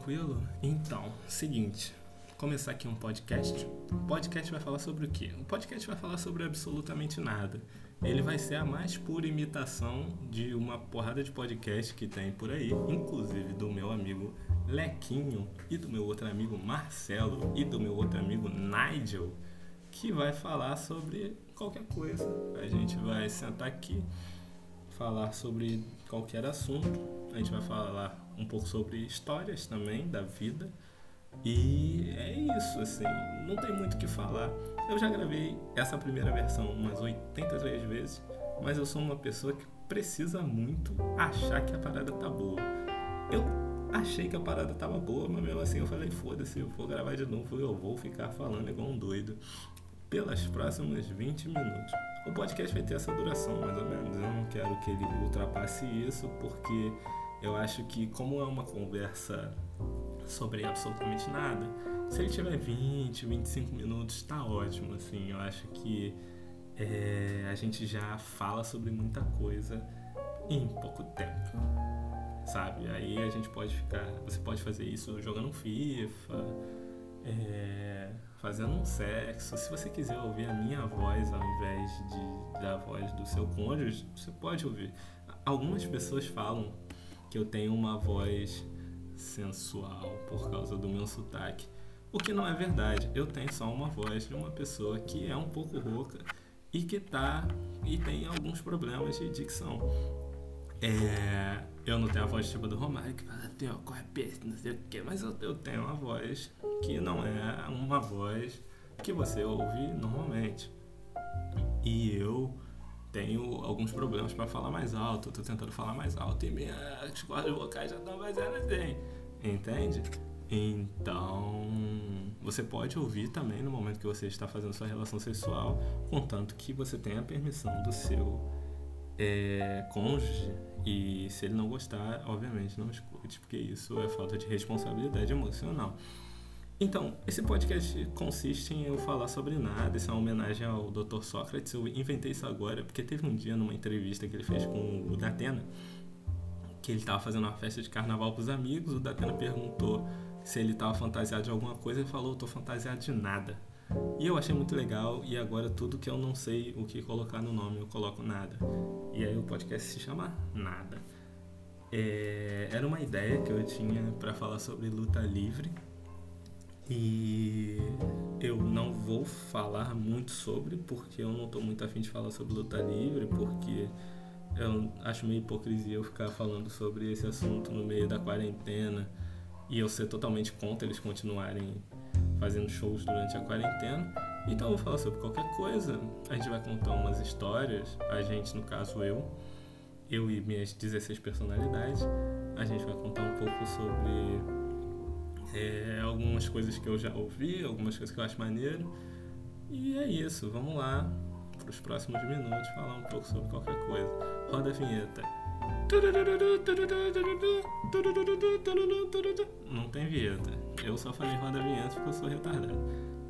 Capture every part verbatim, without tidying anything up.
Tranquilo? Então, seguinte, começar aqui um podcast. O podcast vai falar sobre o quê? O podcast vai falar sobre absolutamente nada. Ele vai ser a mais pura imitação de uma porrada de podcast que tem por aí, inclusive do meu amigo Lequinho e do meu outro amigo Marcelo e do meu outro amigo Nigel, que vai falar sobre qualquer coisa. A gente vai sentar aqui, falar sobre qualquer assunto. A gente vai falar um pouco sobre histórias também da vida. E é isso, assim, não tem muito o que falar. Eu já gravei essa primeira versão umas oitenta e três vezes, mas eu sou uma pessoa que precisa muito achar que a parada tá boa. Eu achei que a parada tava boa, mas mesmo assim eu falei, foda-se, eu vou gravar de novo, eu vou ficar falando igual um doido pelas próximas vinte minutos. O podcast vai ter essa duração, mais ou menos. Eu não quero que ele ultrapasse isso, porque eu acho que, como é uma conversa sobre absolutamente nada, se ele tiver vinte, vinte e cinco minutos, tá ótimo, assim. Eu acho que é, a gente já fala sobre muita coisa em pouco tempo, sabe? Aí a gente pode ficar... Você pode fazer isso jogando FIFA, é, fazendo um sexo. Se você quiser ouvir a minha voz ao invés de, da voz do seu cônjuge, você pode ouvir. Algumas pessoas falam que eu tenho uma voz sensual por causa do meu sotaque, o que não é verdade. Eu tenho só uma voz de uma pessoa que é um pouco rouca e que tá e tem alguns problemas de dicção. É, eu não tenho a voz tipo do Romário, que fala assim, ó, corre peixe, não sei o que, mas eu, eu tenho uma voz que não é uma voz que você ouve normalmente. E eu tenho alguns problemas para falar mais alto, eu tô tentando falar mais alto e minhas cordas vocais já estão mais assim, entende? Então, você pode ouvir também no momento que você está fazendo sua relação sexual, contanto que você tenha a permissão do seu é, cônjuge, e se ele não gostar, obviamente não escute, porque isso é falta de responsabilidade emocional. Então, esse podcast consiste em eu falar sobre nada. Isso é uma homenagem ao doutor Sócrates. Eu inventei isso agora porque teve um dia numa entrevista que ele fez com o Datena, que ele estava fazendo uma festa de carnaval com os amigos. O Datena perguntou se ele estava fantasiado de alguma coisa e falou, eu tô fantasiado de nada. E eu achei muito legal, e agora tudo que eu não sei o que colocar no nome, eu coloco nada. E aí o podcast se chama Nada. É... Era uma ideia que eu tinha para falar sobre luta livre, e eu não vou falar muito sobre, porque eu não estou muito afim de falar sobre luta livre, porque eu acho meio hipocrisia eu ficar falando sobre esse assunto no meio da quarentena e eu ser totalmente contra eles continuarem fazendo shows durante a quarentena. Então eu vou falar sobre qualquer coisa. A gente vai contar umas histórias, a gente, no caso eu, eu e minhas dezesseis personalidades. A gente vai contar um pouco sobre... É, algumas coisas que eu já ouvi, algumas coisas que eu acho maneiro. E é isso, vamos lá para os próximos minutos falar um pouco sobre qualquer coisa. Roda a vinheta. Não tem vinheta. Eu só falei roda a vinheta porque eu sou retardado.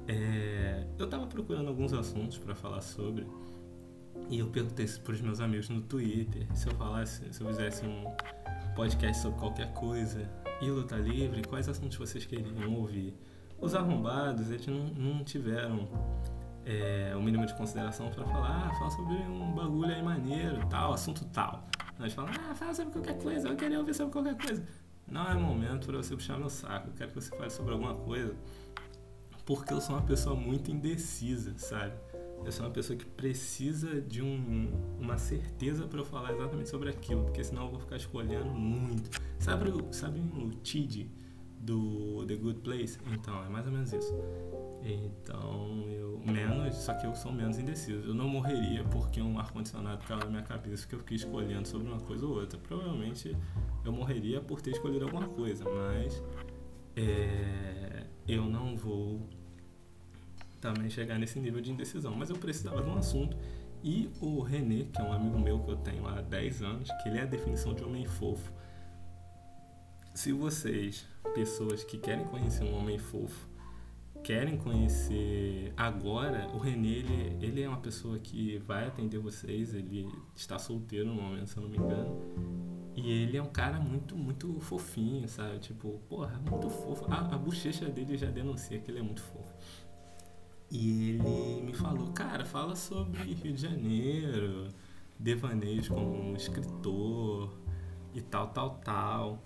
É, eu tava procurando alguns assuntos para falar sobre, e eu perguntei para os meus amigos no Twitter se eu falasse, se eu fizesse um podcast sobre qualquer coisa e luta livre, quais assuntos vocês queriam ouvir. Os arrombados, eles não, não tiveram é, o mínimo de consideração para falar, ah, fala sobre um bagulho aí maneiro, tal, assunto tal. Nós falamos, ah, fala sobre qualquer coisa, eu queria ouvir sobre qualquer coisa. Não é momento para você puxar meu saco, eu quero que você fale sobre alguma coisa, porque eu sou uma pessoa muito indecisa, sabe? Eu sou uma pessoa que precisa de um, uma certeza para eu falar exatamente sobre aquilo, porque senão eu vou ficar escolhendo muito. Sabe o, sabe o Tidy do The Good Place? Então, é mais ou menos isso. Então, eu... Menos, só que eu sou menos indeciso. Eu não morreria porque um ar-condicionado caiu na minha cabeça porque eu fiquei escolhendo sobre uma coisa ou outra. Provavelmente eu morreria por ter escolhido alguma coisa, mas... É, eu não vou... também chegar nesse nível de indecisão, mas eu precisava de um assunto, e o Renê, que é um amigo meu que eu tenho há dez anos, que ele é a definição de homem fofo. Se vocês, pessoas que querem conhecer um homem fofo, querem conhecer agora, o Renê, ele, ele é uma pessoa que vai atender vocês, ele está solteiro no momento, se eu não me engano, E ele é um cara muito, muito fofinho, sabe? Tipo, porra, muito fofo. A, a bochecha dele já denuncia que ele é muito fofo. E ele me falou, cara, fala sobre Rio de Janeiro, devaneios como um escritor e tal, tal, tal.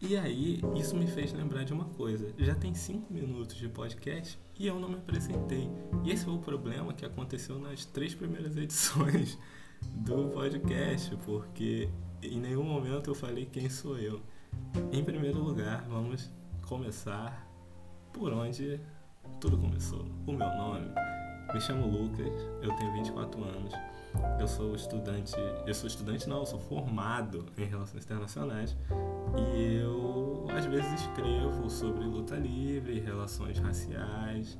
E aí, isso me fez lembrar de uma coisa. Já tem cinco minutos de podcast e eu não me apresentei. E esse foi o problema que aconteceu nas três primeiras edições do podcast, porque em nenhum momento eu falei quem sou eu. Em primeiro lugar, vamos começar por onde tudo começou. O meu nome, me chamo Lucas, eu tenho vinte e quatro anos, eu sou estudante, eu sou estudante não, eu sou formado em Relações Internacionais e eu às vezes escrevo sobre luta livre, relações raciais,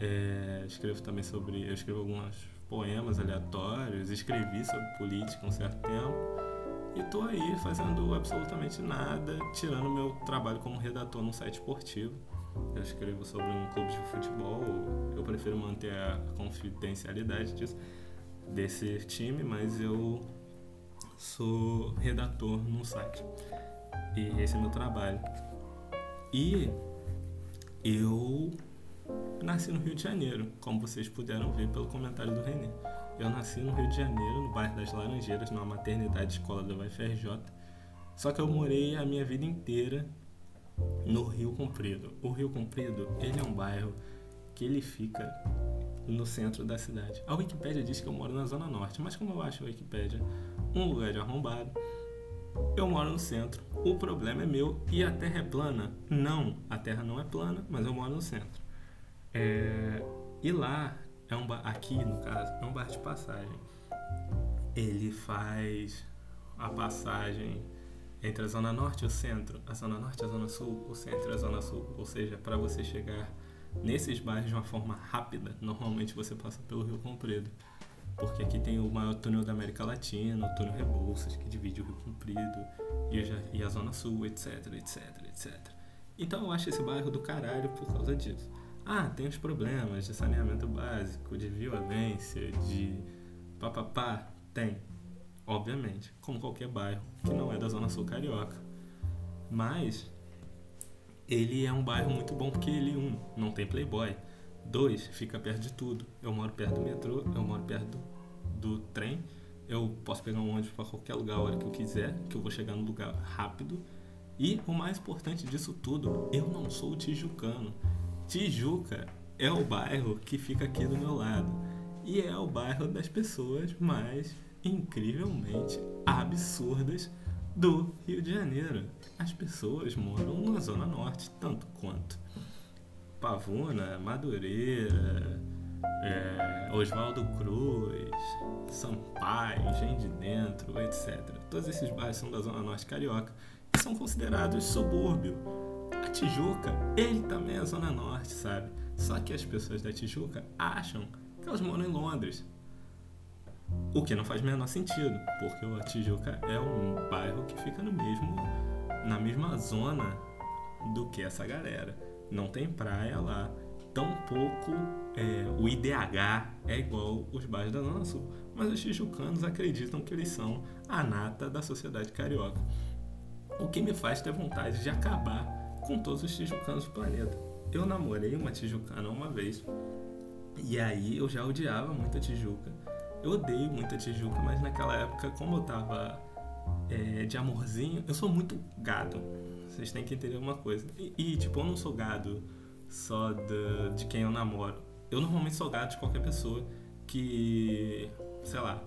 é, escrevo também sobre, eu escrevo alguns poemas aleatórios, escrevi sobre política um certo tempo. E tô aí fazendo absolutamente nada, tirando meu trabalho como redator num site esportivo. Eu escrevo sobre um clube de futebol, eu prefiro manter a confidencialidade disso, desse time, mas eu sou redator num site. E esse é meu trabalho. E eu nasci no Rio de Janeiro, como vocês puderam ver pelo comentário do Renê. Eu nasci no Rio de Janeiro, no bairro das Laranjeiras, numa maternidade escola da U F R J. Só que eu morei a minha vida inteira no Rio Comprido. O Rio Comprido, ele é um bairro que ele fica no centro da cidade. A Wikipédia diz que eu moro na Zona Norte, mas como eu acho a Wikipédia um lugar de arrombado, eu moro no centro. O problema é meu. E a terra é plana? Não, a terra não é plana, mas eu moro no centro. É... E lá... É um bar, aqui no caso, é um bar de passagem. Ele faz a passagem entre a Zona Norte e o Centro, a Zona Norte e a Zona Sul, o Centro e a Zona Sul. Ou seja, para você chegar nesses bairros de uma forma rápida, normalmente você passa pelo Rio Comprido. Porque aqui tem o maior túnel da América Latina, o túnel Rebouças, que divide o Rio Comprido e a Zona Sul, etc, etc, et cetera. Então eu acho esse bairro do caralho por causa disso. Ah, tem os problemas de saneamento básico, de violência, de papapá. Tem, obviamente, como qualquer bairro que não é da Zona Sul Carioca. Mas ele é um bairro muito bom porque ele, um, não tem playboy. Dois, fica perto de tudo. Eu moro perto do metrô, eu moro perto do, do trem. Eu posso pegar um ônibus para qualquer lugar, a hora que eu quiser, que eu vou chegar no lugar rápido. E o mais importante disso tudo, eu não sou tijucano. Tijuca é o bairro que fica aqui do meu lado e é o bairro das pessoas mais incrivelmente absurdas do Rio de Janeiro. As pessoas moram na Zona Norte, tanto quanto Pavuna, Madureira, é, Oswaldo Cruz, Sampaio, gente de dentro, et cetera. Todos esses bairros são da Zona Norte Carioca e são considerados subúrbio. A Tijuca, ele também é a Zona Norte, sabe? Só que as pessoas da Tijuca acham que elas moram em Londres. O que não faz o menor sentido, porque a Tijuca é um bairro que fica no mesmo, na mesma zona do que essa galera. Não tem praia lá, tampouco é, o I D H é igual os bairros da Zona Sul. Mas os tijucanos acreditam que eles são a nata da sociedade carioca. O que me faz ter vontade de acabar com todos os tijucanos do planeta. Eu namorei uma tijucana uma vez e aí eu já odiava muito a Tijuca. Eu odeio muito a Tijuca, mas naquela época, como eu tava é, de amorzinho, eu sou muito gado. Vocês têm que entender uma coisa. E, e tipo, eu não sou gado só de, de quem eu namoro. Eu normalmente sou gado de qualquer pessoa que, sei lá,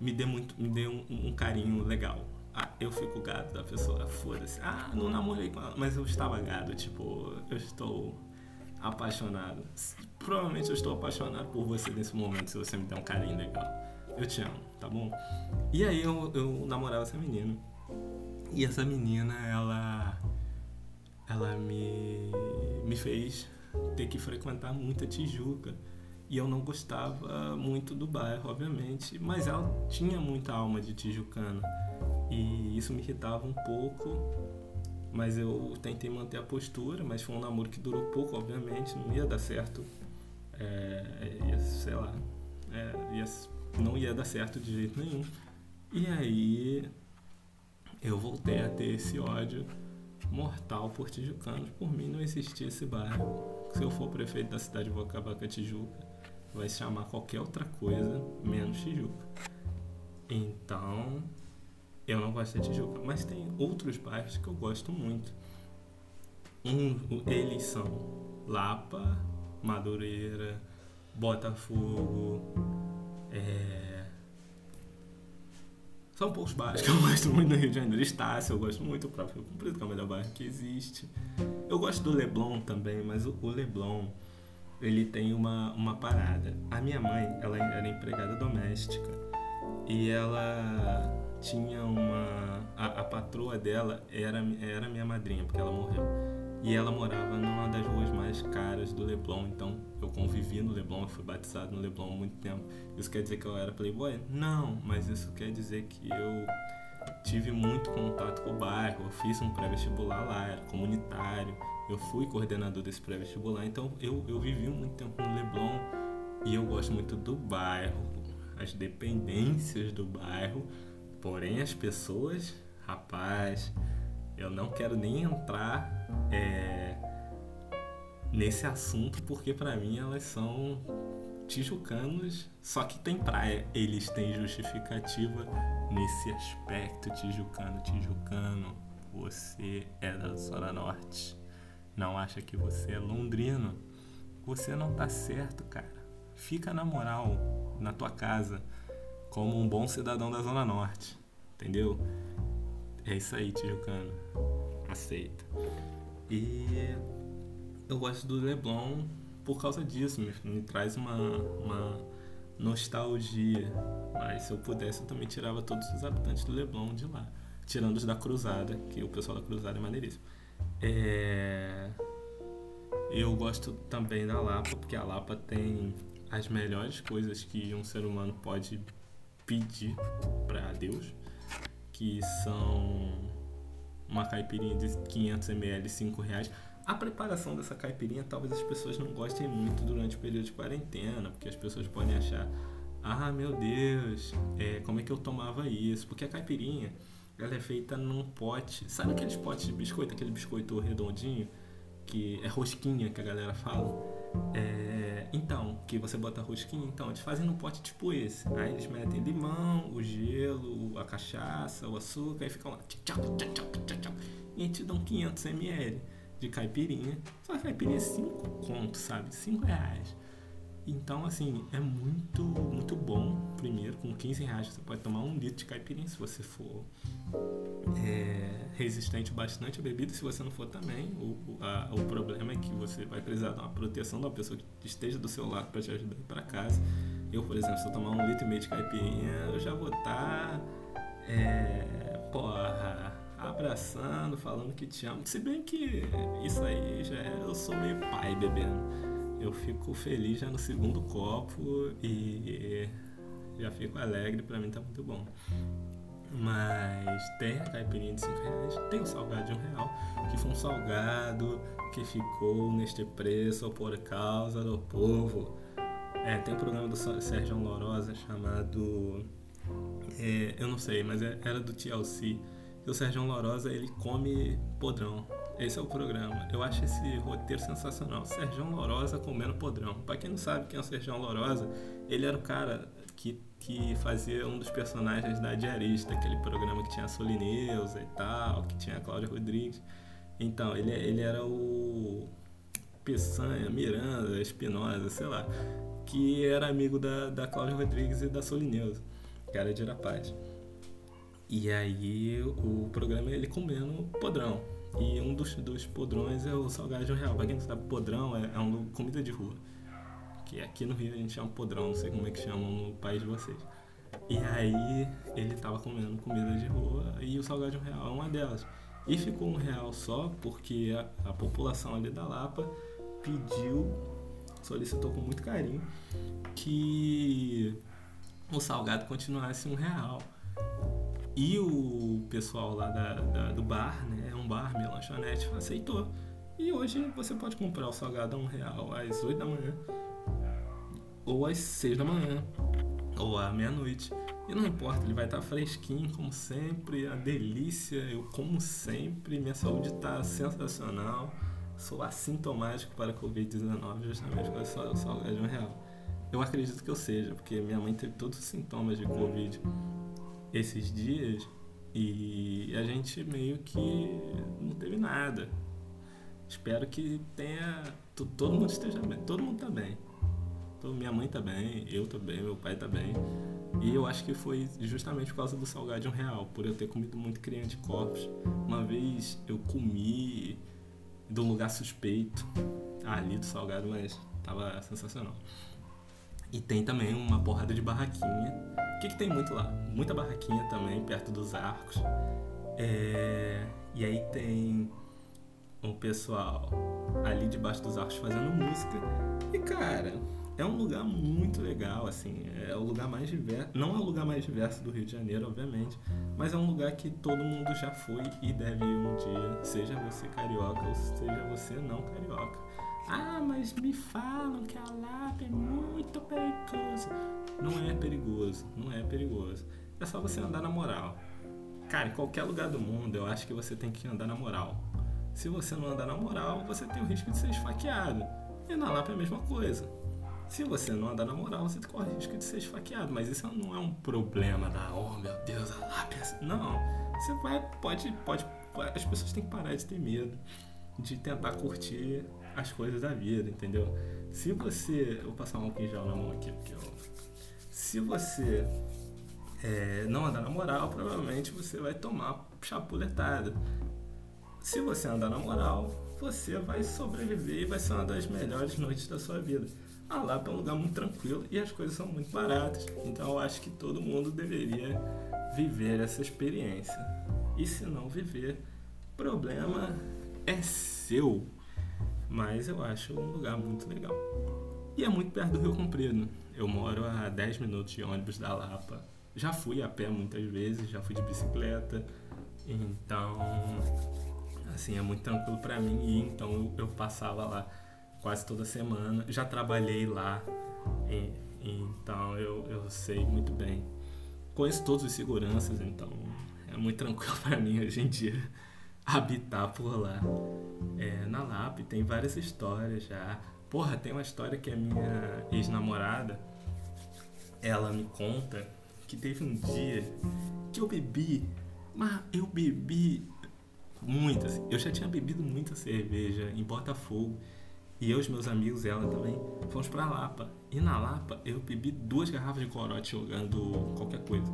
me dê, muito, me dê um, um carinho legal. Ah, eu fico gado da pessoa, foda-se. Ah, não namorei com ela, mas eu estava gado. Tipo, eu estou apaixonado. Provavelmente eu estou apaixonado por você nesse momento, se você me der um carinho legal. Eu te amo, tá bom? E aí eu, eu namorava essa menina. E essa menina, ela... Ela me, me fez ter que frequentar muito a Tijuca. E eu não gostava muito do bairro, obviamente. Mas ela tinha muita alma de tijucana. E isso me irritava um pouco, mas eu tentei manter a postura, mas foi um namoro que durou pouco, obviamente, não ia dar certo, é, ia, sei lá, é, ia, não ia dar certo de jeito nenhum. E aí eu voltei a ter esse ódio mortal por tijucanos. Por mim não existia esse bairro. Se eu for prefeito da cidade de Bocabaca, Tijuca vai se chamar qualquer outra coisa menos Tijuca. Então eu não gosto de Tijuca, mas tem outros bairros que eu gosto muito. Um, eles são Lapa, Madureira, Botafogo, é... são poucos bairros que eu gosto muito no Rio de Janeiro. Estácio eu gosto muito, o próprio Rio Comprido, que é o melhor bairro que existe. Eu gosto do Leblon também, mas o, o Leblon, ele tem uma, uma parada. A minha mãe, ela era empregada doméstica e ela tinha uma... A, a patroa dela era, era minha madrinha, porque ela morreu. E ela morava numa das ruas mais caras do Leblon, então eu convivi no Leblon, eu fui batizado no Leblon há muito tempo. Isso quer dizer que eu era playboy? Não, mas isso quer dizer que eu tive muito contato com o bairro, eu fiz um pré-vestibular lá, era comunitário, eu fui coordenador desse pré-vestibular, então eu, eu vivi muito tempo no Leblon e eu gosto muito do bairro, as dependências do bairro, porém as pessoas, rapaz... Eu não quero nem entrar é, nesse assunto, porque pra mim elas são tijucanos, só que tem praia. Eles têm justificativa nesse aspecto tijucano. Tijucano, você é da Zona Norte. Não acha que você é londrino? Você não tá certo, cara. Fica na moral, na tua casa, como um bom cidadão da Zona Norte. Entendeu? É isso aí, tijucano. Aceita. E eu gosto do Leblon por causa disso. Me, me traz uma, uma nostalgia. Mas se eu pudesse, eu também tirava todos os habitantes do Leblon de lá. Tirando os da Cruzada, que o pessoal da Cruzada é maneiríssimo. É... Eu gosto também da Lapa, porque a Lapa tem as melhores coisas que um ser humano pode pedir pra Deus. Que são uma caipirinha de quinhentos mililitros, cinco reais. A preparação dessa caipirinha, talvez as pessoas não gostem muito durante o período de quarentena, porque as pessoas podem achar, ah, meu Deus, é, como é que eu tomava isso? Porque a caipirinha, ela é feita num pote, sabe aqueles potes de biscoito, aquele biscoito redondinho, que é rosquinha que a galera fala? É, então, que você bota rosquinha, então, eles fazem num pote tipo esse. Aí eles metem limão, o gelo, a cachaça, o açúcar, aí ficam lá tchau, tchau, tchau, tchau, tchau, e te dão quinhentos mililitros de caipirinha. Só que caipirinha é cinco conto, sabe? cinco reais. Então, assim, é muito, muito bom. Primeiro, com quinze reais você pode tomar um litro de caipirinha, se você for é, resistente bastante à bebida. Se você não for também, o, a, o problema é que você vai precisar de uma proteção de uma pessoa que esteja do seu lado para te ajudar a ir para casa. Eu, por exemplo, se eu tomar um litro e meio de caipirinha, eu já vou estar, é, porra, abraçando, falando que te amo. Se bem que isso aí já é, eu sou meio pai bebendo. Eu fico feliz já no segundo copo e já fico alegre, pra mim tá muito bom. Mas tem a caipirinha de cinco reais, tem o salgado de um real, que foi um salgado que ficou neste preço por causa do povo. É, tem um programa do Sérgio Loroza chamado... É, eu não sei, mas era do T L C. E o Sérgio Loroza, ele come podrão. Esse é o programa. Eu acho esse roteiro sensacional. Sérgio Loroza comendo podrão. Pra quem não sabe quem é o Sérgio Loroza, ele era o cara que, que fazia um dos personagens da Diarista, aquele programa que tinha a Solineuza e tal, que tinha a Cláudia Rodrigues. Então, ele, ele era o Peçanha, Miranda, Espinosa, sei lá, que era amigo da, da Cláudia Rodrigues e da Solineuza, que era de rapaz. E aí, o programa é ele comendo podrão. E um dos, dos podrões é o salgado de um real. Pra quem não sabe, podrão é, é uma comida de rua, que aqui no Rio a gente chama podrão, não sei como é que chamam no país de vocês. E aí ele tava comendo comida de rua e o salgado de um real é uma delas. E ficou um real só porque a, a população ali da Lapa pediu, solicitou com muito carinho, que o salgado continuasse um real. E o pessoal lá da, da, do bar, né, um bar, minha lanchonete, aceitou. E hoje você pode comprar o salgado a um real às oito da manhã, ou às seis da manhã, ou à meia-noite. E não importa, ele vai estar fresquinho, como sempre, a delícia, eu como sempre, minha saúde está sensacional, sou assintomático para covid dezenove, justamente com o salgado real. Eu acredito que eu seja, porque minha mãe teve todos os sintomas de Covid esses dias e a gente meio que não teve nada. Espero que tenha... todo mundo esteja bem, todo mundo tá bem. Então, minha mãe tá bem, eu tô bem, meu pai tá bem. E eu acho que foi justamente por causa do salgado de um real, por eu ter comido muito criança de corpos. Uma vez eu comi de um lugar suspeito, ali do salgado, mas tava sensacional. E tem também uma porrada de barraquinha. O que, que tem muito lá? Muita barraquinha também, perto dos arcos. É... E aí tem um pessoal ali debaixo dos arcos fazendo música. E, cara, é um lugar muito legal, assim. É o lugar mais diverso. Não é o lugar mais diverso do Rio de Janeiro, obviamente. Mas é um lugar que todo mundo já foi e deve ir um dia. Seja você carioca ou seja você não carioca. Ah, mas me falam que a Lapa é muito perigosa. Não é perigoso, não é perigoso. É só você andar na moral. Cara, em qualquer lugar do mundo, eu acho que você tem que andar na moral. Se você não andar na moral, você tem o risco de ser esfaqueado. E na Lapa é a mesma coisa. Se você não andar na moral, você corre o risco de ser esfaqueado. Mas isso não é um problema da... Oh, meu Deus, a Lapa é assim. Não, você vai, pode, pode... As pessoas têm que parar de ter medo, de tentar curtir as coisas da vida, entendeu? Se você... Eu vou passar um pouquinho de gel na mão aqui, porque eu... Se você é, não andar na moral, provavelmente você vai tomar chapuletada. Se você andar na moral, você vai sobreviver e vai ser uma das melhores noites da sua vida. A Lapa é um lugar muito tranquilo e as coisas são muito baratas. Então eu acho que todo mundo deveria viver essa experiência. E se não viver, problema é seu. Mas eu acho um lugar muito legal. E é muito perto do Rio Comprido. Eu moro a dez minutos de ônibus da Lapa. Já fui a pé muitas vezes, já fui de bicicleta. Então, assim, é muito tranquilo pra mim. E então eu, eu passava lá quase toda semana. Já trabalhei lá. E, e, então eu, eu sei muito bem. Conheço todos os seguranças, então é muito tranquilo pra mim hoje em dia habitar por lá. É, na Lapa tem várias histórias já. Porra, tem uma história que a minha ex-namorada, ela me conta que teve um dia que eu bebi, mas eu bebi muito, assim. Eu já tinha bebido muita cerveja em Botafogo e eu e os meus amigos, ela também, fomos pra Lapa. E na Lapa eu bebi duas garrafas de corote jogando qualquer coisa.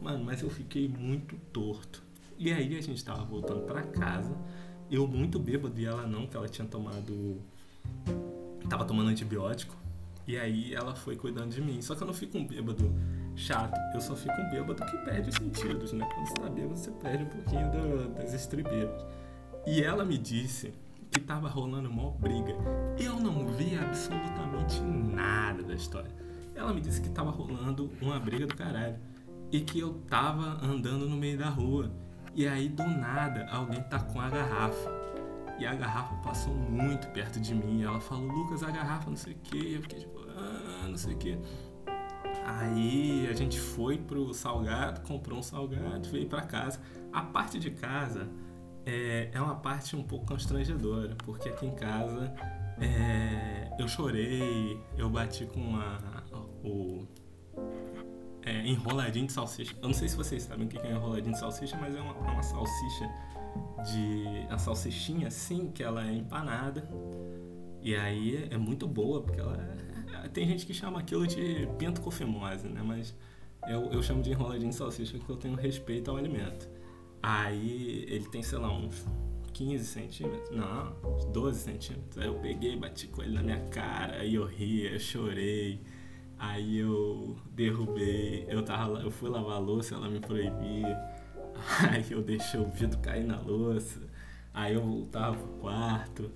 Mano, mas eu fiquei muito torto. E aí a gente tava voltando pra casa, eu muito bêbado e ela não, que ela tinha tomado... Tava tomando antibiótico. E aí ela foi cuidando de mim. Só que eu não fico um bêbado chato, eu só fico um bêbado que perde os sentidos, né? Quando você tá bêbado, você perde um pouquinho do, das estribeiras. E ela me disse que tava rolando uma briga. Eu não vi absolutamente nada da história. Ela me disse que tava rolando uma briga do caralho e que eu tava andando no meio da rua. E aí, do nada, alguém tacou a garrafa. E a garrafa passou muito perto de mim. Ela falou, Lucas, a garrafa, não sei o que. Eu fiquei tipo, ah, não sei o que. Aí a gente foi pro salgado, comprou um salgado, veio pra casa. A parte de casa é, é uma parte um pouco constrangedora, porque aqui em casa é, eu chorei, eu bati com uma... O, É, enroladinho de salsicha. Eu não sei se vocês sabem o que é enroladinho de salsicha, mas é uma, é uma salsicha de... A salsichinha, sim, que ela é empanada. E aí é muito boa, porque ela... É, tem gente que chama aquilo de pinto com fimose, né? Mas eu, eu chamo de enroladinho de salsicha porque eu tenho respeito ao alimento. Aí ele tem, sei lá, uns quinze centímetros. Não, uns doze centímetros. Aí eu peguei, bati com ele na minha cara, aí eu ria, eu chorei. Aí eu derrubei, eu, tava, eu fui lavar a louça, ela me proibia. Aí eu deixei o vidro cair na louça. Aí eu voltava pro quarto.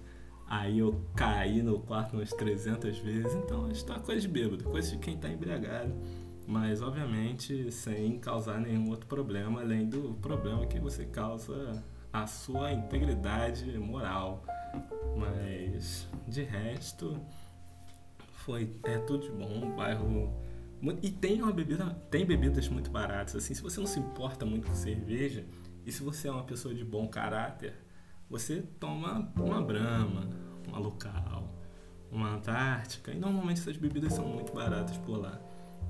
Aí eu caí no quarto umas trezentas vezes. Então, isso é coisa de bêbado, coisa de quem tá embriagado. Mas, obviamente, sem causar nenhum outro problema, além do problema que você causa à sua integridade moral. Mas, de resto... Foi, é tudo de bom, um bairro E tem uma bebida, tem bebidas muito baratas, assim, se você não se importa muito com cerveja, e se você é uma pessoa de bom caráter, você toma uma Brahma, uma Local, uma Antártica, e normalmente essas bebidas são muito baratas por lá.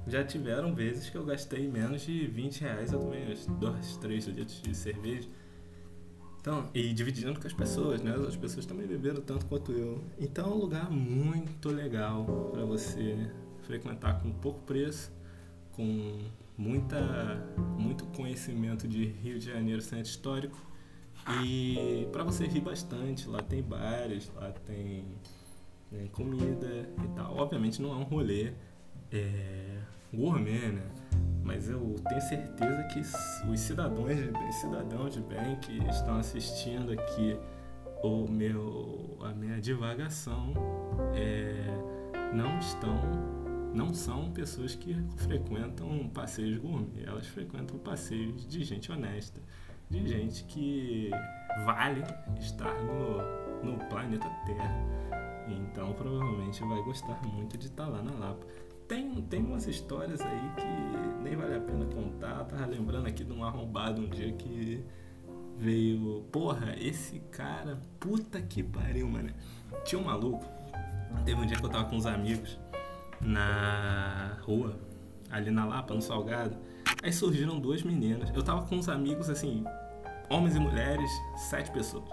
Já tiveram vezes que eu gastei menos de vinte reais, eu tomei uns dois, três litros de cerveja. Então, e dividindo com as pessoas, né? As pessoas também beberam tanto quanto eu. Então é um lugar muito legal para você frequentar com pouco preço, com muita, muito conhecimento de Rio de Janeiro, centro histórico. E para você rir bastante, lá tem bares, lá tem, né, comida e tal. Obviamente não é um rolê é, gourmet, né? Mas eu tenho certeza que os cidadãos de bem, cidadãos de bem que estão assistindo aqui o meu, a minha divagação é, não estão, não são pessoas que frequentam passeios gourmet. Elas frequentam passeios de gente honesta, de gente que vale estar no, no planeta Terra. Então provavelmente vai gostar muito de estar lá na Lapa. Tem, tem umas histórias aí que nem vale a pena contar. Eu tava lembrando aqui de um arrombado um dia que veio... Porra, esse cara... Puta que pariu, mano. Tinha um maluco. Teve um dia que eu tava com uns amigos na rua, ali na Lapa, no Salgado. Aí surgiram duas meninas. Eu tava com uns amigos, assim, homens e mulheres, sete pessoas.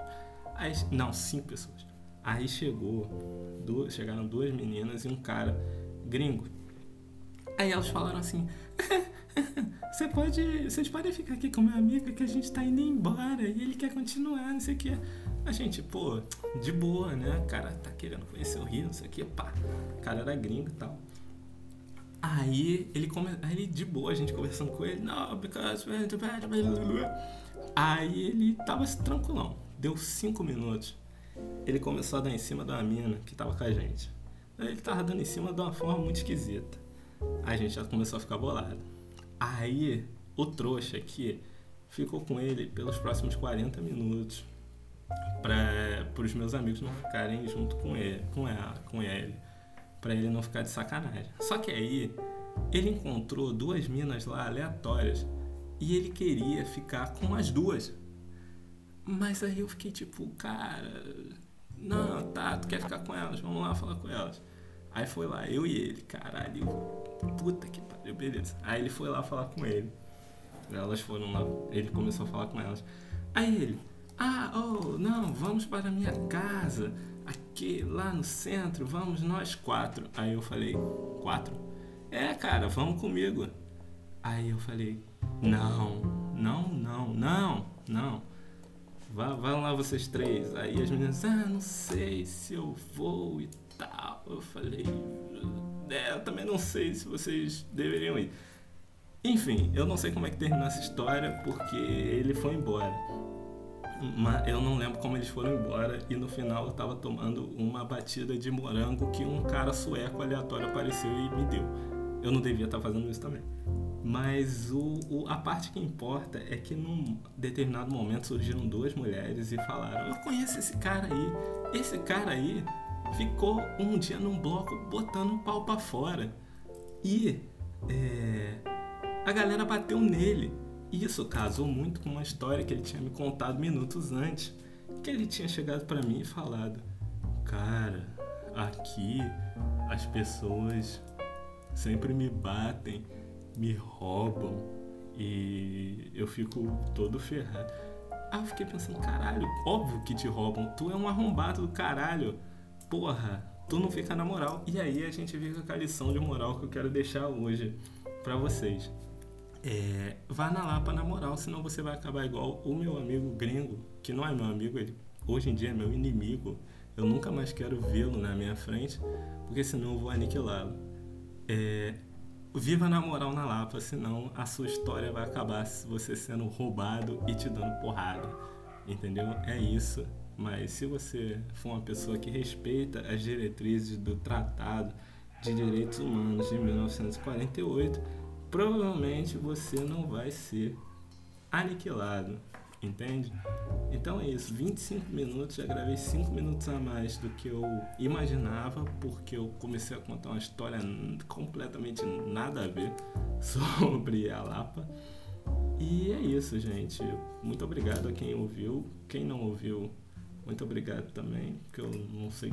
Aí, não, cinco pessoas. Aí chegou... Duas, chegaram duas meninas e um cara gringo. Aí elas falaram assim: Você pode, vocês podem ficar aqui com meu amigo que a gente tá indo embora e ele quer continuar, não sei o que. A gente, pô, de boa, né? O cara tá querendo conhecer o Rio, não sei o que, pá. O cara era gringo e tal. Aí ele, come... Aí ele de boa, a gente conversando com ele, não, because... Aí ele tava tranquilão. Deu cinco minutos, ele começou a dar em cima da mina que tava com a gente. Ele tava dando em cima de uma forma muito esquisita. A gente já começou a ficar bolado. Aí o trouxa aqui ficou com ele pelos próximos quarenta minutos para os meus amigos não ficarem junto com ele, com ela, com ele, para ele não ficar de sacanagem. Só que aí ele encontrou duas minas lá aleatórias e ele queria ficar com as duas. Mas aí eu fiquei tipo, cara, não, tá, tu quer ficar com elas, vamos lá falar com elas. Aí foi lá, eu e ele, caralho, puta que pariu, beleza. Aí ele foi lá falar com ele. Elas foram lá, ele começou a falar com elas. Aí ele, ah, oh, não, vamos para a minha casa, aqui, lá no centro, vamos nós quatro. Aí eu falei, quatro? É, cara, vamos comigo. Aí eu falei, não, não, não, não, não. Vá, vá lá vocês três. Aí as meninas, ah, não sei se eu vou e tal. Eu falei, é, eu também não sei se vocês deveriam ir. Enfim, eu não sei como é que terminou essa história, porque ele foi embora. Mas eu não lembro como eles foram embora. E no final eu tava tomando uma batida de morango que um cara sueco aleatório apareceu e me deu. Eu não devia estar fazendo isso também. Mas o, o, a parte que importa é que num determinado momento surgiram duas mulheres e falaram: eu conheço esse cara aí, esse cara aí ficou um dia num bloco botando um pau pra fora e é, a galera bateu nele. E isso casou muito com uma história que ele tinha me contado minutos antes, que ele tinha chegado pra mim e falado: cara, aqui as pessoas sempre me batem, me roubam e eu fico todo ferrado. Aí eu fiquei pensando, caralho, óbvio que te roubam, tu é um arrombado do caralho, porra, tu não fica na moral. E aí a gente fica com a lição de moral que eu quero deixar hoje pra vocês. É, vá na Lapa na moral, senão você vai acabar igual o meu amigo gringo, que não é meu amigo, ele hoje em dia é meu inimigo, eu nunca mais quero vê-lo na minha frente, porque senão eu vou aniquilá-lo. É... Viva na moral na Lapa, senão a sua história vai acabar você sendo roubado e te dando porrada, entendeu? É isso. Mas se você for uma pessoa que respeita as diretrizes do Tratado de Direitos Humanos de mil novecentos e quarenta e oito, provavelmente você não vai ser aniquilado. entende? Então é isso, vinte e cinco minutos, já gravei cinco minutos a mais do que eu imaginava, porque eu comecei a contar uma história completamente nada a ver sobre a Lapa. E é isso, gente. Muito obrigado a quem ouviu. Quem não ouviu, muito obrigado também, porque eu não sei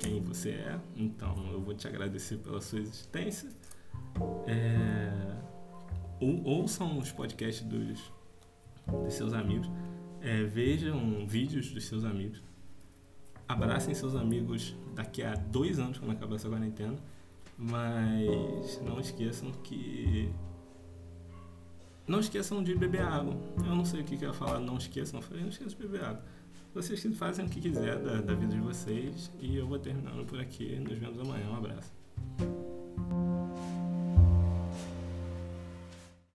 quem você é, então eu vou te agradecer pela sua existência. É... Ou, ouçam os podcasts dos, dos seus amigos, é, vejam vídeos dos seus amigos, abracem seus amigos daqui a dois anos quando acabar essa quarentena, mas não esqueçam que... Não esqueçam de beber água. Eu não sei o que que eu ia falar, não esqueçam, eu falei, não esqueçam de beber água. Vocês fazem o que quiser da, da vida de vocês, e eu vou terminando por aqui, nos vemos amanhã, um abraço.